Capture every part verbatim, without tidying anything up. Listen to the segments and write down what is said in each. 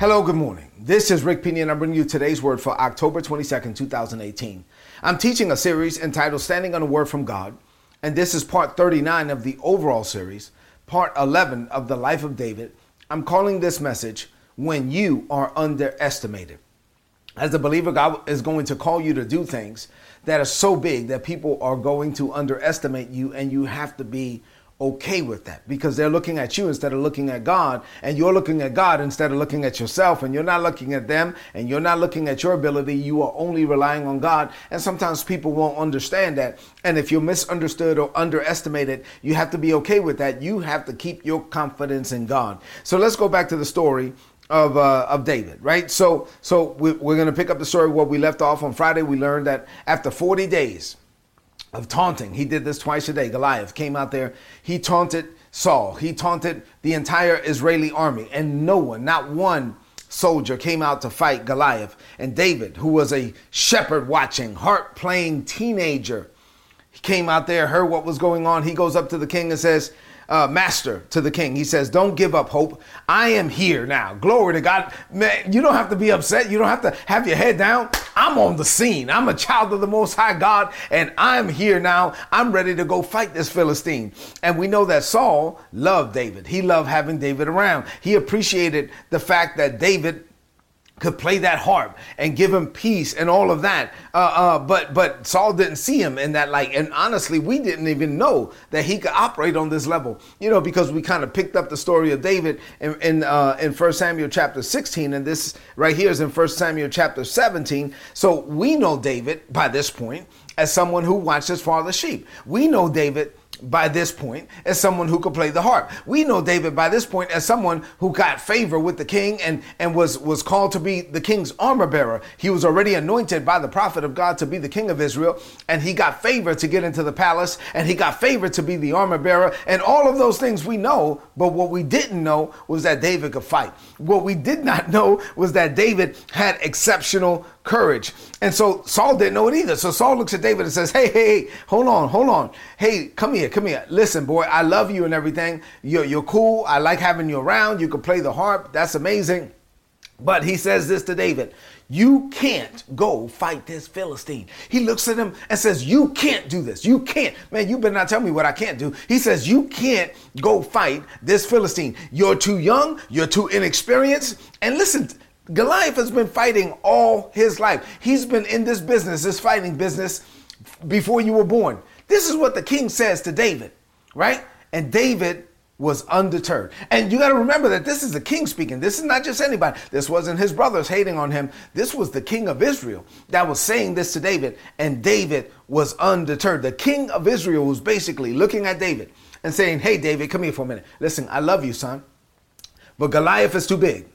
Hello, good morning. This is Rick Pena and I'm bringing you today's word for October twenty-second, two thousand eighteen. I'm teaching a series entitled Standing on a Word from God, and this is part thirty-nine of the overall series, part eleven of The Life of David. I'm calling this message, When You Are Underestimated. As a believer, God is going to call you to do things that are so big that people are going to underestimate you, and you have to be okay with that because they're looking at you instead of looking at God, and you're looking at God instead of looking at yourself, and you're not looking at them, and you're not looking at your ability. You are only relying on God, and sometimes people won't understand that. And if you're misunderstood or underestimated, you have to be okay with that. You have to keep your confidence in God. So let's go back to the story of uh, of David, right? So so we're, we're going to pick up the story where we left off on Friday. We learned that after forty days, of taunting. He did this twice a day. Goliath came out there. He taunted Saul. He taunted the entire Israeli army, and no one, not one soldier came out to fight Goliath. And David, who was a shepherd watching, harp playing teenager, he came out there, heard what was going on. He goes up to the king and says, Uh, master to the king. He says, don't give up hope. I am here now. Glory to God. Man, you don't have to be upset. You don't have to have your head down. I'm on the scene. I'm a child of the Most High God, and I'm here now. I'm ready to go fight this Philistine. And we know that Saul loved David. He loved having David around. He appreciated the fact that David could play that harp and give him peace and all of that. Uh, uh, but but Saul didn't see him in that light. And honestly, we didn't even know that he could operate on this level, you know, because we kind of picked up the story of David in in, uh, in First Samuel chapter sixteen. And this right here is in First Samuel chapter seventeen. So we know David by this point as someone who watched his father's sheep. We know David by this point as someone who could play the harp. We know David by this point as someone who got favor with the king and, and was, was called to be the king's armor bearer. He was already anointed by the prophet of God to be the king of Israel, and he got favor to get into the palace, and he got favor to be the armor bearer, and all of those things we know. But what we didn't know was that David could fight. What we did not know was that David had exceptional courage. And so Saul didn't know it either. So Saul looks at David and says, hey, hey, hey, hold on, hold on. Hey, come here, come here. Listen, boy, I love you and everything. You're, you're cool. I like having you around. You can play the harp. That's amazing. But he says this to David, you can't go fight this Philistine. He looks at him and says, you can't do this. You can't. Man, you better not tell me what I can't do. He says, you can't go fight this Philistine. You're too young. You're too inexperienced. And listen, Goliath has been fighting all his life. He's been in this business, this fighting business, before you were born. This is what the king says to David, right? And David was undeterred. And you got to remember that this is the king speaking. This is not just anybody. This wasn't his brothers hating on him. This was the king of Israel that was saying this to David, and David was undeterred. The king of Israel was basically looking at David and saying, hey, David, come here for a minute. Listen, I love you, son, but Goliath is too big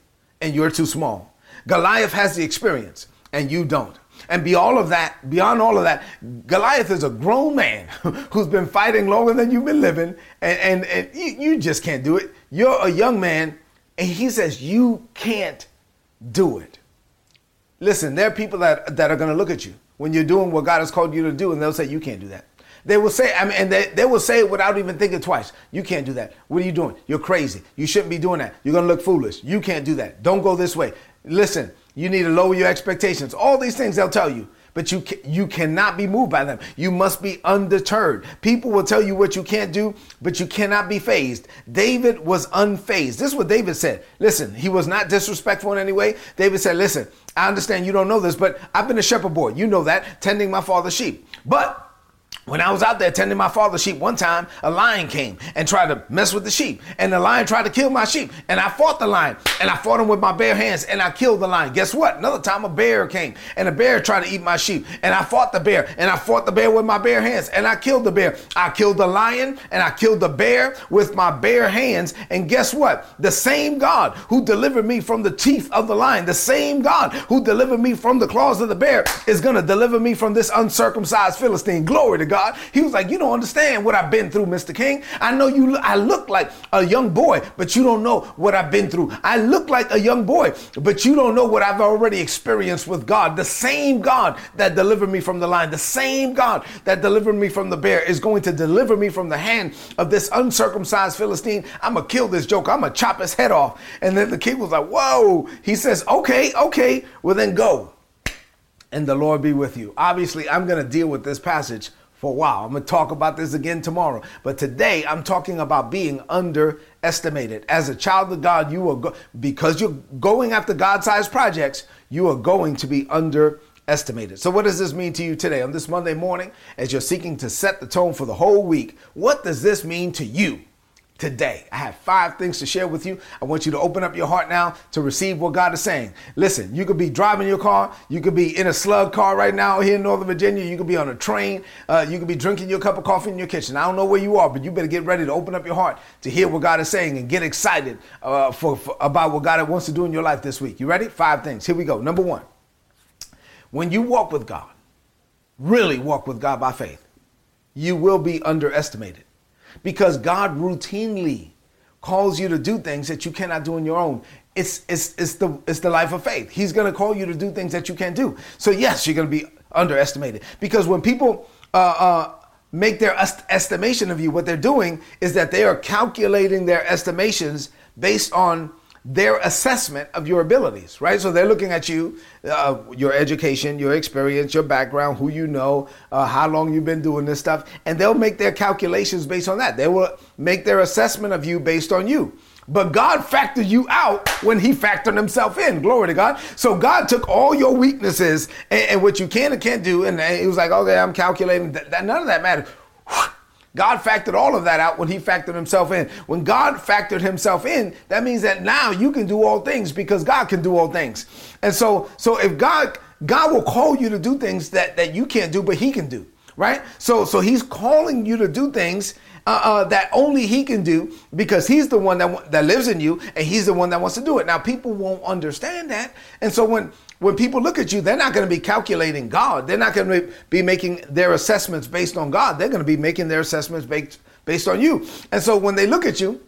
and you're too small. Goliath has the experience and you don't. And be all of that, beyond all of that, Goliath is a grown man who's been fighting longer than you've been living, and, and, and you, you just can't do it. You're a young man, and he says, you can't do it. Listen, there are people that, that are going to look at you when you're doing what God has called you to do, and they'll say, you can't do that. They will say, I mean, and they, they will say it without even thinking twice. You can't do that. What are you doing? You're crazy. You shouldn't be doing that. You're going to look foolish. You can't do that. Don't go this way. Listen, you need to lower your expectations. All these things they'll tell you, but you ca- you cannot be moved by them. You must be undeterred. People will tell you what you can't do, but you cannot be fazed. David was unfazed. This is what David said. Listen, he was not disrespectful in any way. David said, listen, I understand you don't know this, but I've been a shepherd boy. You know that, tending my father's sheep. But when I was out there tending my father's sheep, one time a lion came and tried to mess with the sheep, and the lion tried to kill my sheep, and I fought the lion, and I fought him with my bare hands, and I killed the lion. Guess what? Another time a bear came, and a bear tried to eat my sheep, and I fought the bear, and I fought the bear with my bare hands, and I killed the bear. I killed the lion, and I killed the bear with my bare hands, and guess what? The same God who delivered me from the teeth of the lion, the same God who delivered me from the claws of the bear is going to deliver me from this uncircumcised Philistine. Glory to God. God. He was like, you don't understand what I've been through, Mister King. I know you, I look like a young boy, but you don't know what I've been through. I look like a young boy, but you don't know what I've already experienced with God. The same God that delivered me from the lion, the same God that delivered me from the bear is going to deliver me from the hand of this uncircumcised Philistine. I'm going to kill this joker. I'm going to chop his head off. And then the king was like, whoa. He says, okay, okay, well then go. And the Lord be with you. Obviously, I'm going to deal with this passage for a while. I'm going to talk about this again tomorrow. But today, I'm talking about being underestimated. As a child of God, you are go- because you're going after God-sized projects, you are going to be underestimated. So what does this mean to you today? On this Monday morning, as you're seeking to set the tone for the whole week, what does this mean to you? Today, I have five things to share with you. I want you to open up your heart now to receive what God is saying. Listen, you could be driving your car. You could be in a slug car right now here in Northern Virginia. You could be on a train. Uh, you could be drinking your cup of coffee in your kitchen. I don't know where you are, but you better get ready to open up your heart to hear what God is saying and get excited uh, for, for about what God wants to do in your life this week. You ready? Five things. Here we go. Number one, when you walk with God, really walk with God by faith, you will be underestimated. Because God routinely calls you to do things that you cannot do on your own. It's it's it's the it's the life of faith. He's going to call you to do things that you can't do. So yes, you're going to be underestimated. Because when people uh, uh, make their est- estimation of you, what they're doing is that they are calculating their estimations based on their assessment of your abilities, right? So they're looking at you, uh, your education, your experience, your background, who you know, uh, how long you've been doing this stuff, and they'll make their calculations based on that. They will make their assessment of you based on you. But God factored you out when he factored himself in. Glory to God. So God took all your weaknesses and, and what you can and can't do, and he was like, okay, I'm calculating. That, that, none of that matters. God factored all of that out when he factored himself in. When God factored himself in, that means that now you can do all things because God can do all things. And so, so if God, God will call you to do things that, that you can't do, but he can do, right? So, so he's calling you to do things uh, uh, that only he can do because he's the one that, that lives in you and he's the one that wants to do it. Now, people won't understand that. And so when, when people look at you, they're not going to be calculating God. They're not going to be making their assessments based on God. They're going to be making their assessments based, based on you. And so when they look at you,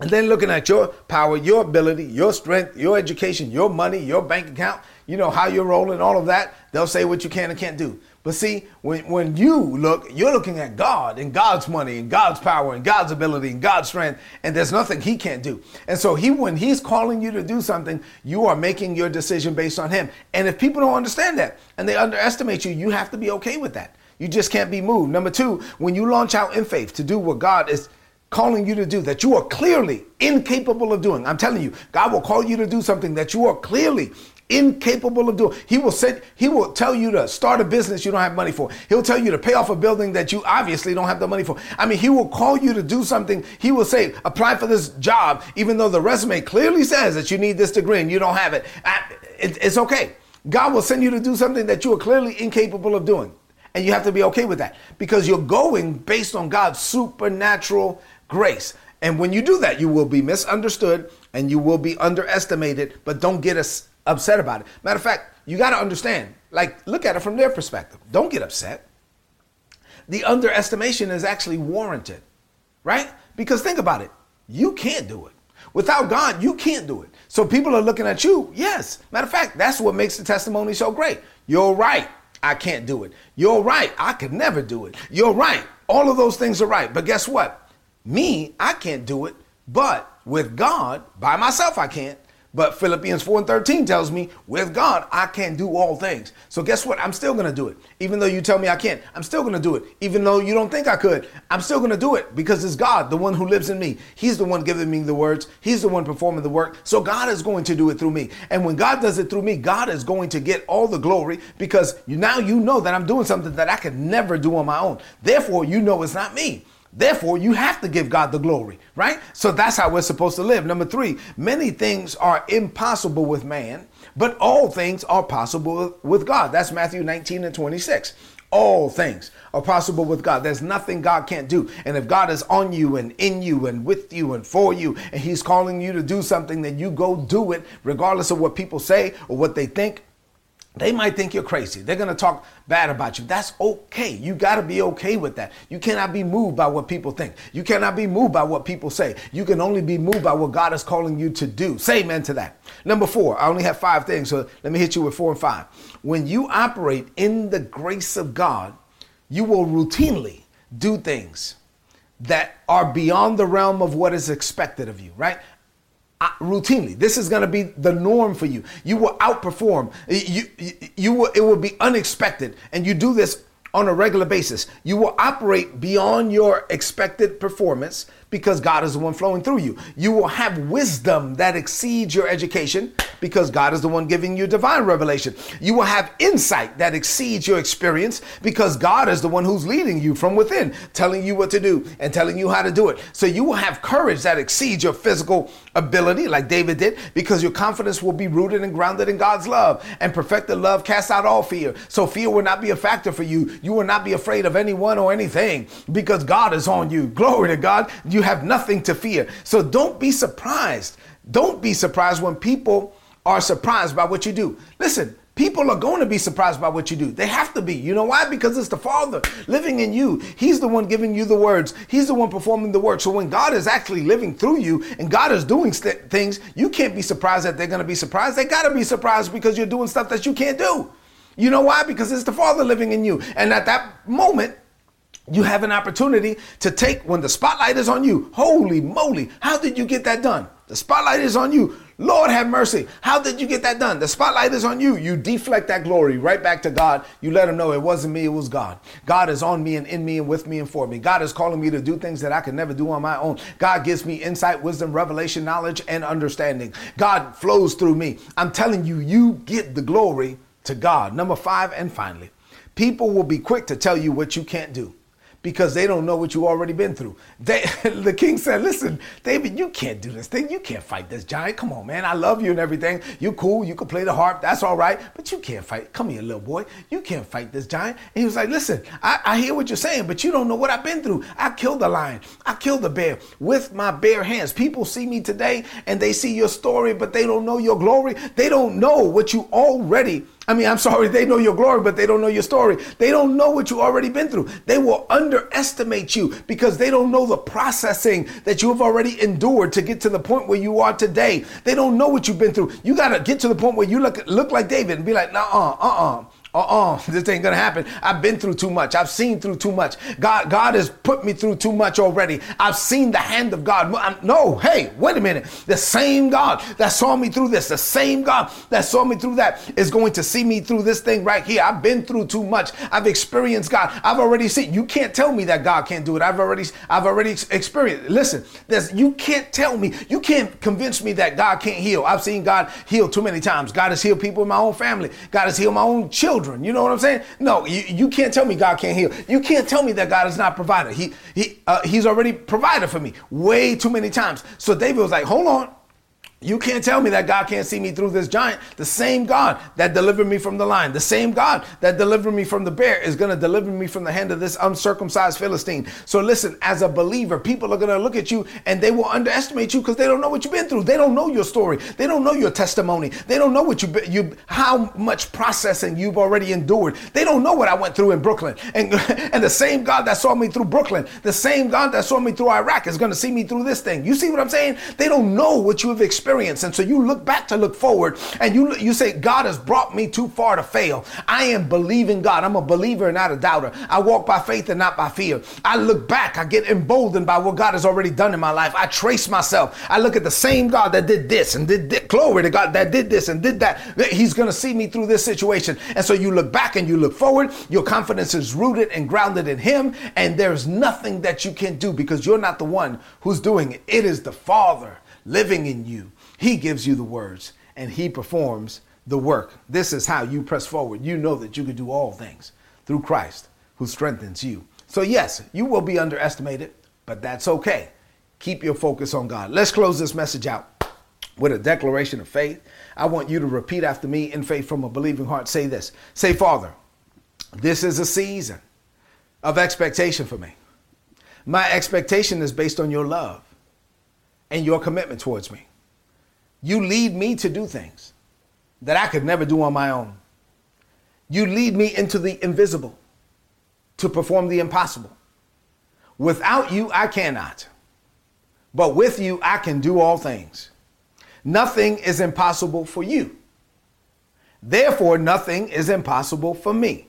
and they're looking at your power, your ability, your strength, your education, your money, your bank account, you know, how you're rolling, all of that, they'll say what you can and can't do. But see, when, when you look, you're looking at God and God's money and God's power and God's ability and God's strength, and there's nothing he can't do. And so he, when he's calling you to do something, you are making your decision based on him. And if people don't understand that and they underestimate you, you have to be okay with that. You just can't be moved. Number two, when you launch out in faith to do what God is calling you to do, that you are clearly incapable of doing. I'm telling you, God will call you to do something that you are clearly incapable of doing. He will set, he will tell you to start a business you don't have money for. He'll tell you to pay off a building that you obviously don't have the money for. I mean, he will call you to do something. He will say, apply for this job, even though the resume clearly says that you need this degree and you don't have it. I, it it's okay. God will send you to do something that you are clearly incapable of doing. And you have to be okay with that because you're going based on God's supernatural grace. And when you do that, you will be misunderstood and you will be underestimated, but don't get us upset about it. Matter of fact, you got to understand, like, look at it from their perspective. Don't get upset. The underestimation is actually warranted, right? Because think about it. You can't do it. Without God, you can't do it. So people are looking at you. Yes. Matter of fact, that's what makes the testimony so great. You're right. I can't do it. You're right. I could never do it. You're right. All of those things are right. But guess what? Me, I can't do it, but with God, by myself, I can't. But Philippians four and thirteen tells me with God, I can do all things. So guess what? I'm still going to do it. Even though you tell me I can't, I'm still going to do it. Even though you don't think I could, I'm still going to do it because it's God, the one who lives in me. He's the one giving me the words. He's the one performing the work. So God is going to do it through me. And when God does it through me, God is going to get all the glory because now you know that I'm doing something that I could never do on my own. Therefore, you know it's not me. Therefore, you have to give God the glory, right? So that's how we're supposed to live. Number three, many things are impossible with man, but all things are possible with God. That's Matthew nineteen and twenty-six. All things are possible with God. There's nothing God can't do. And if God is on you and in you and with you and for you, and he's calling you to do something, then you go do it regardless of what people say or what they think. They might think you're crazy. They're going to talk bad about you. That's okay. You got to be okay with that. You cannot be moved by what people think. You cannot be moved by what people say. You can only be moved by what God is calling you to do. Say amen to that. Number four, I only have five things, so let me hit you with four and five. When you operate in the grace of God, you will routinely do things that are beyond the realm of what is expected of you, right? I, routinely, this is going to be the norm for you. You will outperform. You, you, you will. It will be unexpected, and you do this on a regular basis. You will operate beyond your expected performance because God is the one flowing through you. You will have wisdom that exceeds your education because God is the one giving you divine revelation. You will have insight that exceeds your experience because God is the one who's leading you from within, telling you what to do and telling you how to do it. So you will have courage that exceeds your physical ability like David did because your confidence will be rooted and grounded in God's love, and perfected love casts out all fear. So fear will not be a factor for you. You will not be afraid of anyone or anything because God is on you. Glory to God. You have nothing to fear. So don't be surprised. Don't be surprised when people are surprised by what you do. Listen, people are going to be surprised by what you do. They have to be. You know why? Because it's the Father living in you. He's the one giving you the words. He's the one performing the work. So when God is actually living through you and God is doing st- things, you can't be surprised that they're going to be surprised. They got to be surprised because you're doing stuff that you can't do. You know why? Because it's the Father living in you. And at that moment, you have an opportunity to take, when the spotlight is on you, holy moly, how did you get that done? The spotlight is on you. Lord have mercy. How did you get that done? The spotlight is on you. You deflect that glory right back to God. You let him know it wasn't me, it was God. God is on me and in me and with me and for me. God is calling me to do things that I could never do on my own. God gives me insight, wisdom, revelation, knowledge, and understanding. God flows through me. I'm telling you, you get the glory to God. Number five, and finally, people will be quick to tell you what you can't do because they don't know what you've already been through. They, the king said, listen, David, you can't do this thing. You can't fight this giant. Come on, man. I love you and everything. You're cool. You can play the harp. That's all right. But you can't fight. Come here, little boy. You can't fight this giant. And he was like, listen, I, I hear what you're saying, but you don't know what I've been through. I killed a lion. I killed a bear with my bare hands. People see me today and they see your story, but they don't know your glory. They don't know what you already I mean, I'm sorry, they know your glory, but they don't know your story. They don't know what you've already been through. They will underestimate you because they don't know the processing that you have already endured to get to the point where you are today. They don't know what you've been through. You got to get to the point where you look, look like David and be like, uh-uh, uh-uh. Uh-uh, this ain't gonna happen. I've been through too much. I've seen through too much. God, God has put me through too much already. I've seen the hand of God. I'm, no, hey, wait a minute. The same God that saw me through this, the same God that saw me through that is going to see me through this thing right here. I've been through too much. I've experienced God. I've already seen. You can't tell me that God can't do it. I've already, I've already experienced it. Listen, there's, you can't tell me. You can't convince me that God can't heal. I've seen God heal too many times. God has healed people in my own family. God has healed my own children. You know what I'm saying? No, you, you can't tell me God can't heal. You can't tell me that God is not provided. He he uh, he's already provided for me way too many times. So David was like, hold on. You can't tell me that God can't see me through this giant. The same God that delivered me from the lion, the same God that delivered me from the bear is going to deliver me from the hand of this uncircumcised Philistine. So listen, as a believer, people are going to look at you and they will underestimate you because they don't know what you've been through. They don't know your story. They don't know your testimony. They don't know what you, you how much processing you've already endured. They don't know what I went through in Brooklyn. And, and the same God that saw me through Brooklyn, the same God that saw me through Iraq is going to see me through this thing. You see what I'm saying? They don't know what you have experienced. And so you look back to look forward and you you say, God has brought me too far to fail. I am believing God. I'm a believer and not a doubter. I walk by faith and not by fear. I look back. I get emboldened by what God has already done in my life. I trace myself. I look at the same God that did this and did this. Glory to God that did this and did that. He's going to see me through this situation. And so you look back and you look forward. Your confidence is rooted and grounded in him. And there's nothing that you can do because you're not the one who's doing it. It is the Father living in you. He gives you the words and he performs the work. This is how you press forward. You know that you can do all things through Christ who strengthens you. So yes, you will be underestimated, but that's okay. Keep your focus on God. Let's close this message out with a declaration of faith. I want you to repeat after me in faith from a believing heart. Say this. Say, Father, this is a season of expectation for me. My expectation is based on your love and your commitment towards me. You lead me to do things that I could never do on my own. You lead me into the invisible to perform the impossible. Without you, I cannot. But with you, I can do all things. Nothing is impossible for you. Therefore, nothing is impossible for me.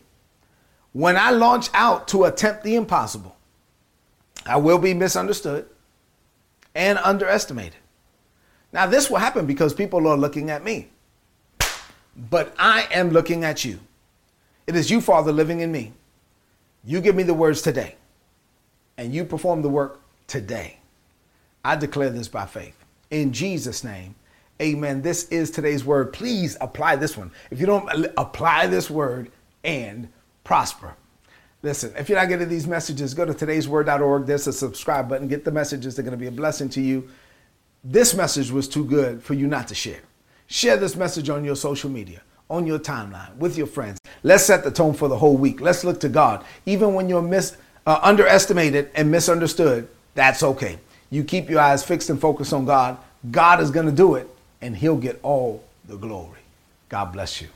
When I launch out to attempt the impossible, I will be misunderstood and underestimated. Now, this will happen because people are looking at me, but I am looking at you. It is you, Father, living in me. You give me the words today, and you perform the work today. I declare this by faith. In Jesus' name, amen. This is today's word. Please apply this one. If you don't apply this word and prosper. Listen, if you're not getting these messages, go to todays word dot org. There's a subscribe button. Get the messages. They're going to be a blessing to you. This message was too good for you not to share. Share this message on your social media, on your timeline, with your friends. Let's set the tone for the whole week. Let's look to God. Even when you're mis- uh, underestimated and misunderstood, that's okay. You keep your eyes fixed and focused on God. God is going to do it, and he'll get all the glory. God bless you.